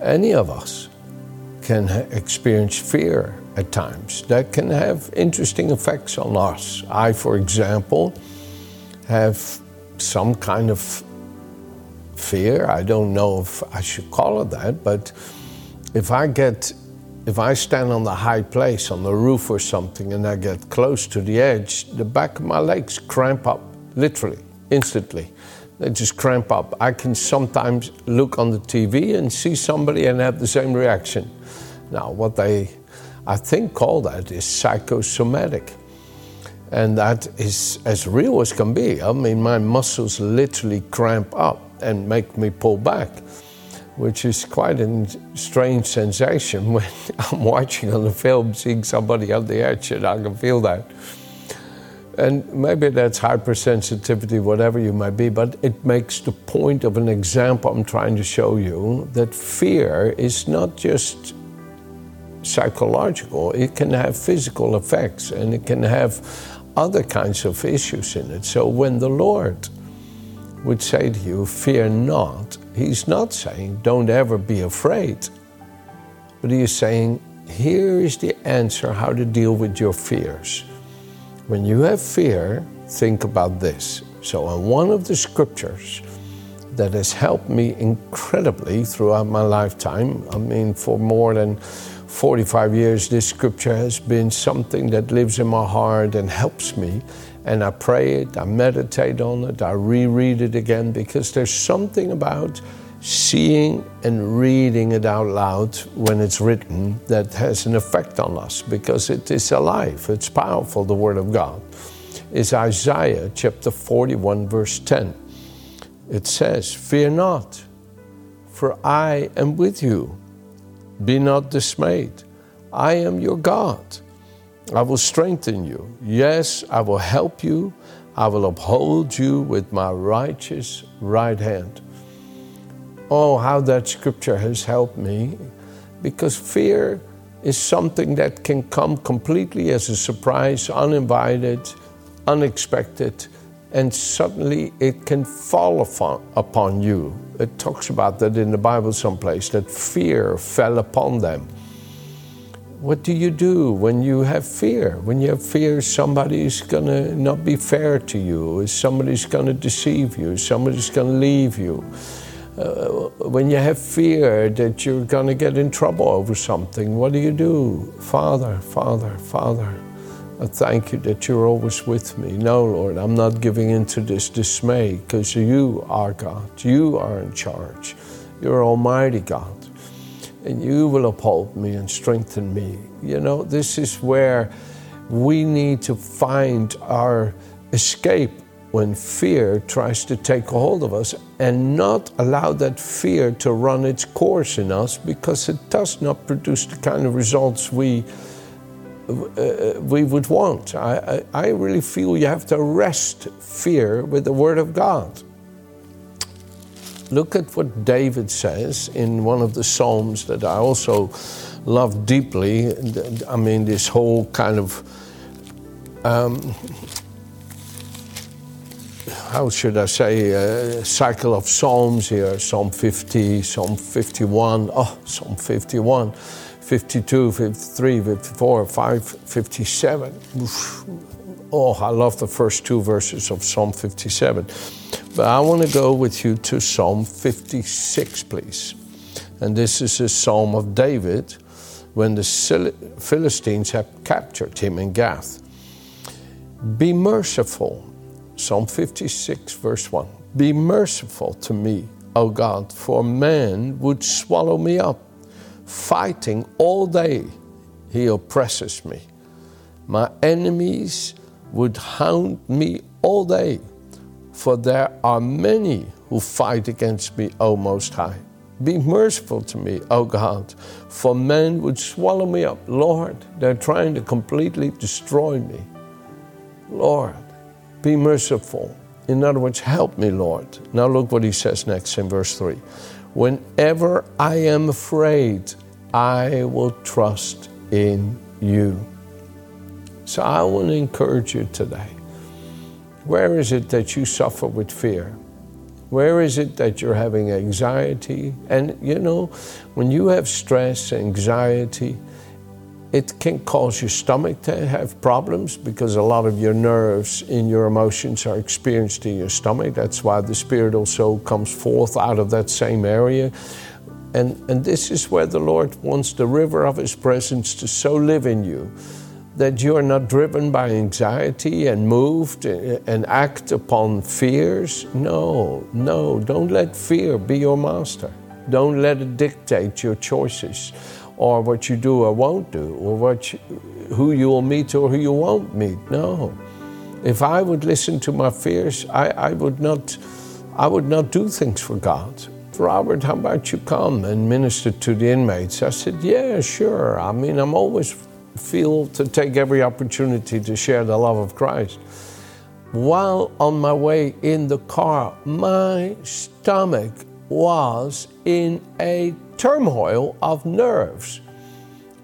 Any of us can experience fear at times that can have interesting effects on us. I, for example, have some kind of fear. I don't know if I should call it that, but if I stand on the high place, on the roof or something, and I get close to the edge, the back of my legs cramp up, literally, instantly. They just cramp up. I can sometimes look on the TV and see somebody and have the same reaction. Now, what they, I think, call that is psychosomatic. And that is as real as can be. I mean, my muscles literally cramp up and make me pull back, which is quite a strange sensation when I'm watching on the film, seeing somebody on the edge, and I can feel that. And maybe that's hypersensitivity, whatever you might be, but it makes the point of an example I'm trying to show you, that fear is not just psychological. It can have physical effects, and it can have other kinds of issues in it. So when the Lord would say to you, fear not, he's not saying, don't ever be afraid. But he is saying, here is the answer how to deal with your fears. When you have fear, think about this. So one of the scriptures that has helped me incredibly throughout my lifetime, I mean, for more than 45 years, this scripture has been something that lives in my heart and helps me. And I pray it, I meditate on it, I reread it again, because there's something about seeing and reading it out loud when it's written that has an effect on us, because it is alive, it's powerful, the Word of God. It's Isaiah chapter 41, verse 10. It says, fear not, for I am with you. Be not dismayed. I am your God. I will strengthen you. Yes, I will help you. I will uphold you with my righteous right hand. Oh, how that scripture has helped me, because fear is something that can come completely as a surprise, uninvited, unexpected, and suddenly it can fall upon you. It talks about that in the Bible someplace, that fear fell upon them. What do you do when you have fear? When you have fear, somebody's going to not be fair to you, somebody's going to deceive you, somebody's going to leave you. When you have fear that you're going to get in trouble over something, what do you do? Father, I thank you that you're always with me. No, Lord, I'm not giving in to this dismay, because you are God. You are in charge. You're Almighty God. And you will uphold me and strengthen me. You know, this is where we need to find our escape when fear tries to take hold of us, and not allow that fear to run its course in us, because it does not produce the kind of results we would want. I really feel you have to arrest fear with the Word of God. Look at what David says in one of the Psalms that I also love deeply. I mean, this whole kind of how should I say, a cycle of Psalms here, Psalm 50, Psalm 51, Psalm 51, 52, 53, 54, 5, 57. Oof. Oh, I love the first two verses of Psalm 57. But I want to go with you to Psalm 56, please. And this is a Psalm of David when the Philistines have captured him in Gath. Be merciful. Psalm 56, verse 1. Be merciful to me, O God, for man would swallow me up. Fighting all day, he oppresses me. My enemies would hound me all day, for there are many who fight against me, O Most High. Be merciful to me, O God, for men would swallow me up. Lord, they're trying to completely destroy me. Lord, be merciful. In other words, help me, Lord. Now look what he says next in verse 3. Whenever I am afraid, I will trust in you. So I want to encourage you today. Where is it that you suffer with fear? Where is it that you're having anxiety? And you know, when you have stress, anxiety, it can cause your stomach to have problems because a lot of your nerves in your emotions are experienced in your stomach. That's why the Spirit also comes forth out of that same area. And this is where the Lord wants the river of His presence to so live in you that you are not driven by anxiety and moved and act upon fears. No, don't let fear be your master. Don't let it dictate your choices or what you do or won't do or who you will meet or who you won't meet. No. If I would listen to my fears, I would not do things for God. Robert, how about you come and minister to the inmates? I said, yeah, sure. I mean, I'm always feel to take every opportunity to share the love of Christ. While on my way in the car, my stomach was in a turmoil of nerves.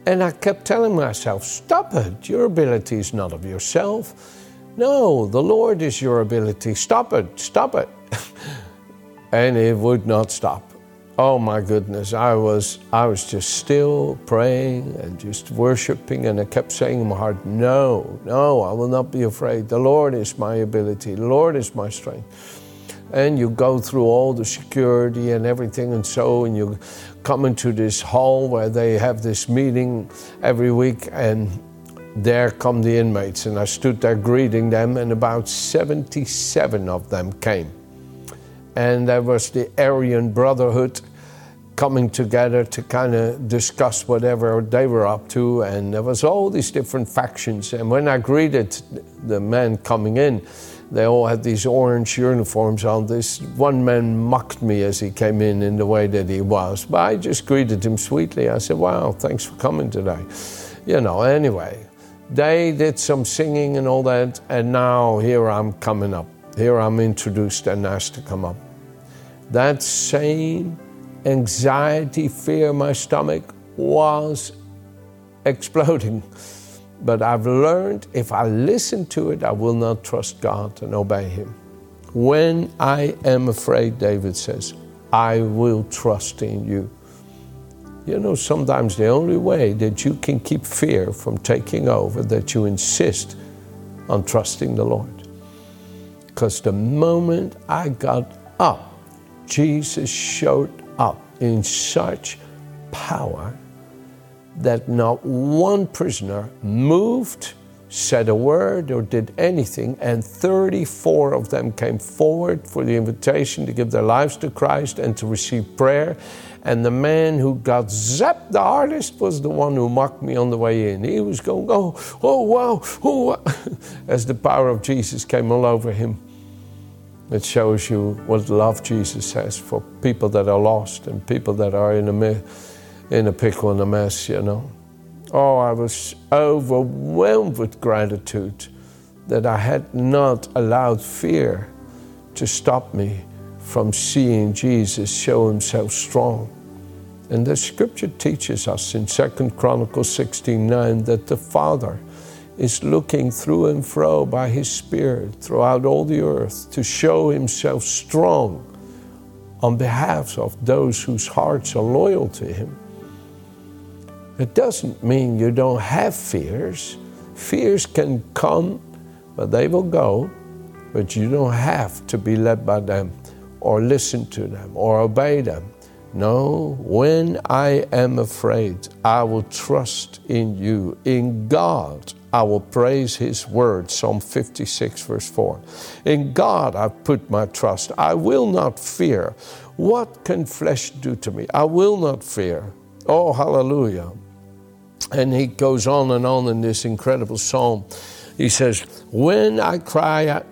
And I kept telling myself, stop it. Your ability is not of yourself. No, the Lord is your ability. Stop it. And it would not stop. Oh my goodness, I was just still praying and just worshiping, and I kept saying in my heart, no, I will not be afraid. The Lord is my ability. The Lord is my strength. And you go through all the security and everything and you come into this hall where they have this meeting every week, and there come the inmates, and I stood there greeting them, and about 77 of them came. And there was the Aryan Brotherhood coming together to kind of discuss whatever they were up to. And there was all these different factions. And when I greeted the men coming in, they all had these orange uniforms on. This one man mocked me as he came in the way that he was. But I just greeted him sweetly. I said, wow, thanks for coming today. You know, anyway, they did some singing and all that. And now here I'm coming up. Here I'm introduced and asked to come up. That same anxiety, fear, my stomach was exploding. But I've learned if I listen to it, I will not trust God and obey Him. When I am afraid, David says, I will trust in you. You know, sometimes the only way that you can keep fear from taking over, that you insist on trusting the Lord. Because the moment I got up, Jesus showed up in such power that not one prisoner moved, said a word, or did anything. And 34 of them came forward for the invitation to give their lives to Christ and to receive prayer. And the man who got zapped the hardest was the one who mocked me on the way in. He was going, oh, wow, oh, as the power of Jesus came all over him. It shows you what love Jesus has for people that are lost and people that are in a pickle and a mess, you know. Oh, I was overwhelmed with gratitude that I had not allowed fear to stop me from seeing Jesus show Himself strong. And the Scripture teaches us in 2 Chronicles 16:9 that the Father is looking through and fro by His Spirit throughout all the earth to show Himself strong on behalf of those whose hearts are loyal to Him. It doesn't mean you don't have fears. Fears can come, but they will go, but you don't have to be led by them or listen to them or obey them. No, when I am afraid, I will trust in you. In God, I will praise His word. Psalm 56, verse 4. In God, I put my trust. I will not fear. What can flesh do to me? I will not fear. Oh, hallelujah. And he goes on in this incredible psalm. He says, when I cry out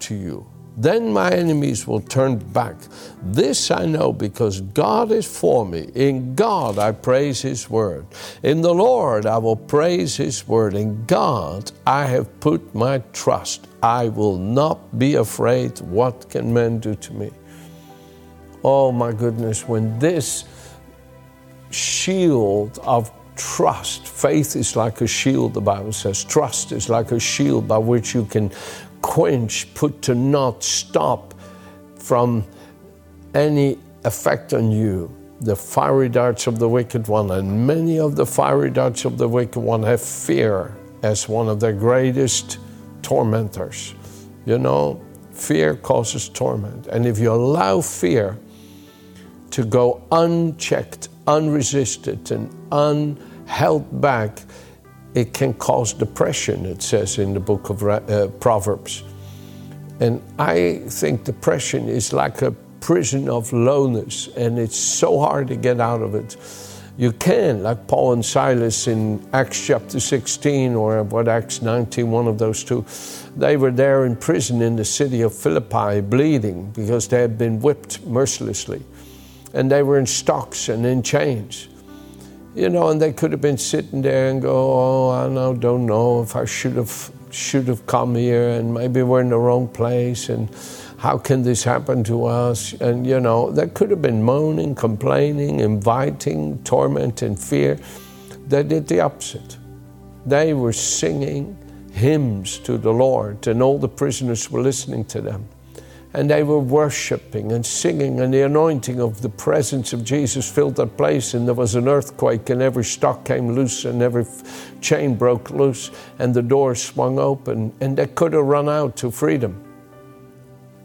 to you, Then my enemies will turn back. This I know because God is for me. In God I praise His word. In the Lord I will praise His word. In God I have put my trust. I will not be afraid. What can man do to me? Oh my goodness, when this shield of trust, faith is like a shield, the Bible says. Trust is like a shield by which you can quench, put to naught, stop from any effect on you the fiery darts of the wicked one. And many of the fiery darts of the wicked one have fear as one of their greatest tormentors. You know, fear causes torment. And if you allow fear to go unchecked, unresisted, and unheld back, it can cause depression, it says in the book of Proverbs. And I think depression is like a prison of loneliness, and it's so hard to get out of it. You can, like Paul and Silas in Acts chapter 16 or Acts 19, one of those two. They were there in prison in the city of Philippi bleeding because they had been whipped mercilessly. And they were in stocks and in chains. You know, and they could have been sitting there and go, oh, I don't know if I should have come here, and maybe we're in the wrong place, and how can this happen to us? And, you know, they could have been moaning, complaining, inviting torment and fear. They did the opposite. They were singing hymns to the Lord, and all the prisoners were listening to them. And they were worshiping and singing, and the anointing of the presence of Jesus filled that place, and there was an earthquake, and every stock came loose, and every chain broke loose, and the doors swung open, and they could have run out to freedom.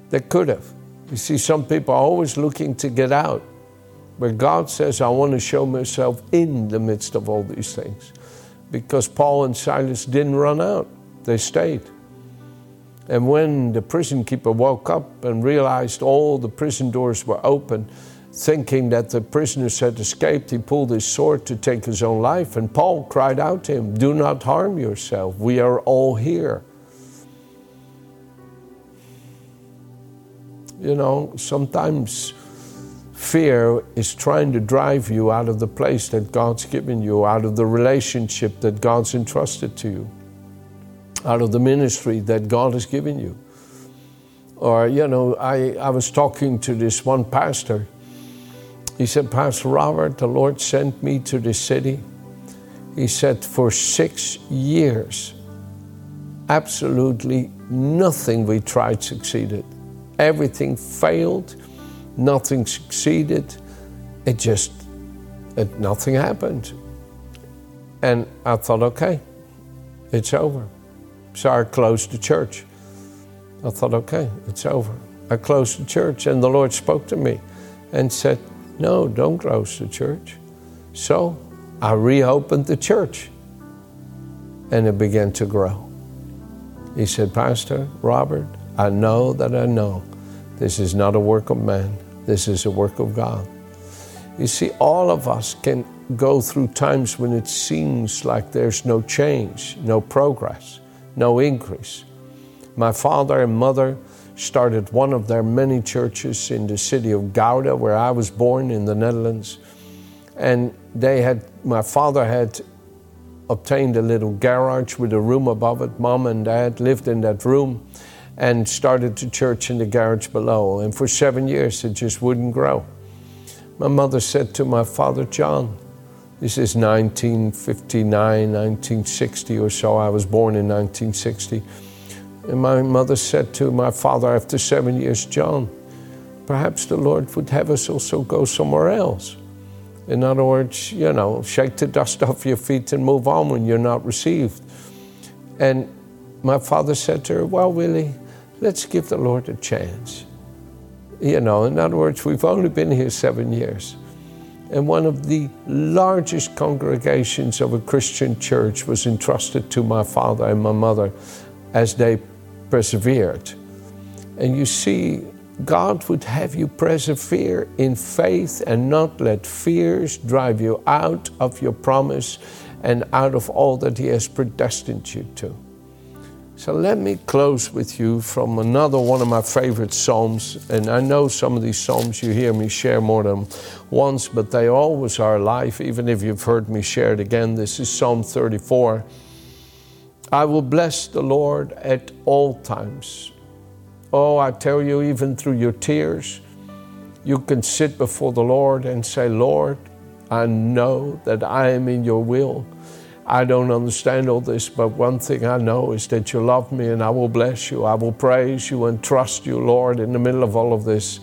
They could have. You see, some people are always looking to get out, but God says, I want to show myself in the midst of all these things, because Paul and Silas didn't run out. They stayed. And when the prison keeper woke up and realized all the prison doors were open, thinking that the prisoners had escaped, he pulled his sword to take his own life. And Paul cried out to him, do not harm yourself. We are all here. You know, sometimes fear is trying to drive you out of the place that God's given you, out of the relationship that God's entrusted to you, out of the ministry that God has given you. Or, you know, I was talking to this one pastor. He said, Pastor Robert, the Lord sent me to this city. He said, for 6 years, absolutely nothing we tried succeeded. Everything failed, nothing succeeded. Nothing happened. And I thought, okay, it's over. So I closed the church. I thought, okay, it's over. I closed the church, and the Lord spoke to me and said, no, don't close the church. So I reopened the church, and it began to grow. He said, Pastor Robert, I know that I know this is not a work of man. This is a work of God. You see, all of us can go through times when it seems like there's no change, no progress, no increase. My father and mother started one of their many churches in the city of Gouda, where I was born in the Netherlands. And my father had obtained a little garage with a room above it. Mom and Dad lived in that room and started the church in the garage below. And for 7 years, it just wouldn't grow. My mother said to my father, John, this is 1959, 1960 or so. I was born in 1960. And my mother said to my father after 7 years, John, perhaps the Lord would have us also go somewhere else. In other words, you know, shake the dust off your feet and move on when you're not received. And my father said to her, well, Willie, let's give the Lord a chance. You know, in other words, we've only been here 7 years. And one of the largest congregations of a Christian church was entrusted to my father and my mother as they persevered. And you see, God would have you persevere in faith and not let fears drive you out of your promise and out of all that He has predestined you to. So let me close with you from another one of my favorite psalms. And I know some of these psalms you hear me share more than once, but they always are alive, even if you've heard me share it again. This is Psalm 34. I will bless the Lord at all times. Oh, I tell you, even through your tears, you can sit before the Lord and say, Lord, I know that I am in your will. I don't understand all this, but one thing I know is that you love me, and I will bless you. I will praise you and trust you, Lord, in the middle of all of this.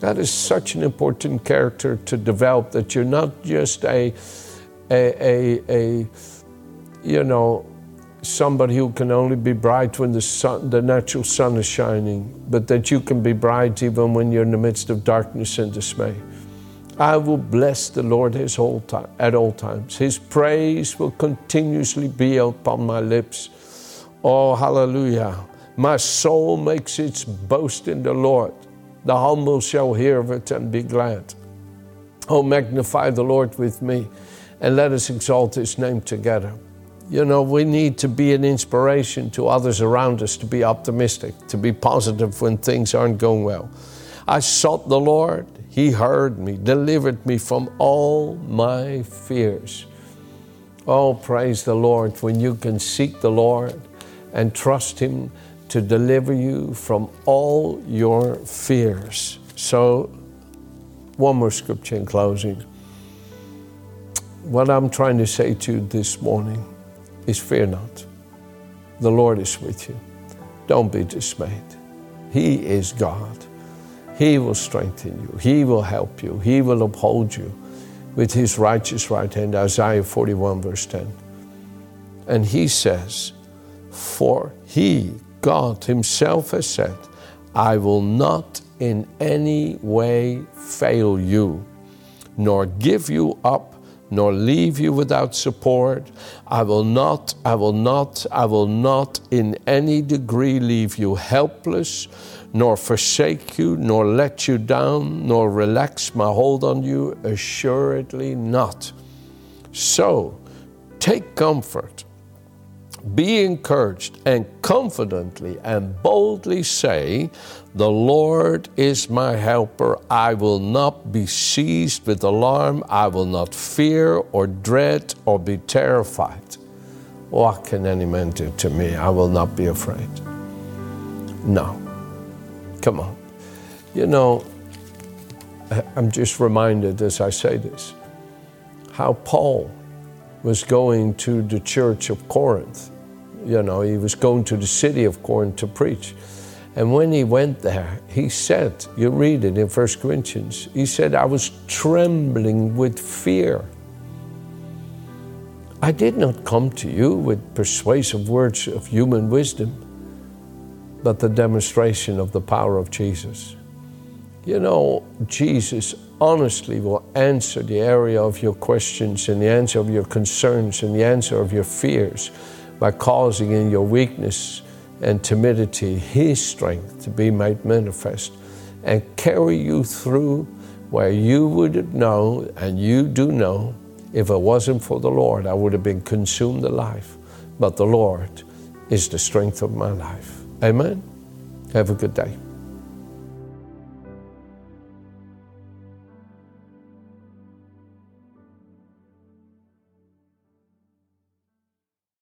That is such an important character to develop, that you're not just somebody who can only be bright when the natural sun is shining, but that you can be bright even when you're in the midst of darkness and dismay. I will bless the Lord at all times. His praise will continuously be upon my lips. Oh, hallelujah. My soul makes its boast in the Lord. The humble shall hear of it and be glad. Oh, magnify the Lord with me, and let us exalt his name together. You know, we need to be an inspiration to others around us, to be optimistic, to be positive when things aren't going well. I sought the Lord. He heard me, delivered me from all my fears. Oh, praise the Lord when you can seek the Lord and trust him to deliver you from all your fears. So, one more scripture in closing. What I'm trying to say to you this morning is fear not. The Lord is with you. Don't be dismayed. He is God. He will strengthen you. He will help you. He will uphold you with his righteous right hand. Isaiah 41 verse 10. And he says, for he, God himself has said, I will not in any way fail you, nor give you up, nor leave you without support. I will not in any degree leave you helpless, nor forsake you, nor let you down, nor relax my hold on you, assuredly not. So, take comfort, be encouraged, and confidently and boldly say, the Lord is my helper. I will not be seized with alarm. I will not fear or dread or be terrified. What can any man do to me? I will not be afraid. No. Come on. You know, I'm just reminded as I say this, how Paul was going to the church of Corinth. You know, he was going to the city of Corinth to preach. And when he went there, he said, you read it in 1 Corinthians, he said, I was trembling with fear. I did not come to you with persuasive words of human wisdom, but the demonstration of the power of Jesus. You know, Jesus honestly will answer the area of your questions and the answer of your concerns and the answer of your fears by causing in your weakness and timidity his strength to be made manifest and carry you through where you would know, and you do know, if it wasn't for the Lord, I would have been consumed alive. But the Lord is the strength of my life. Amen. Have a good day.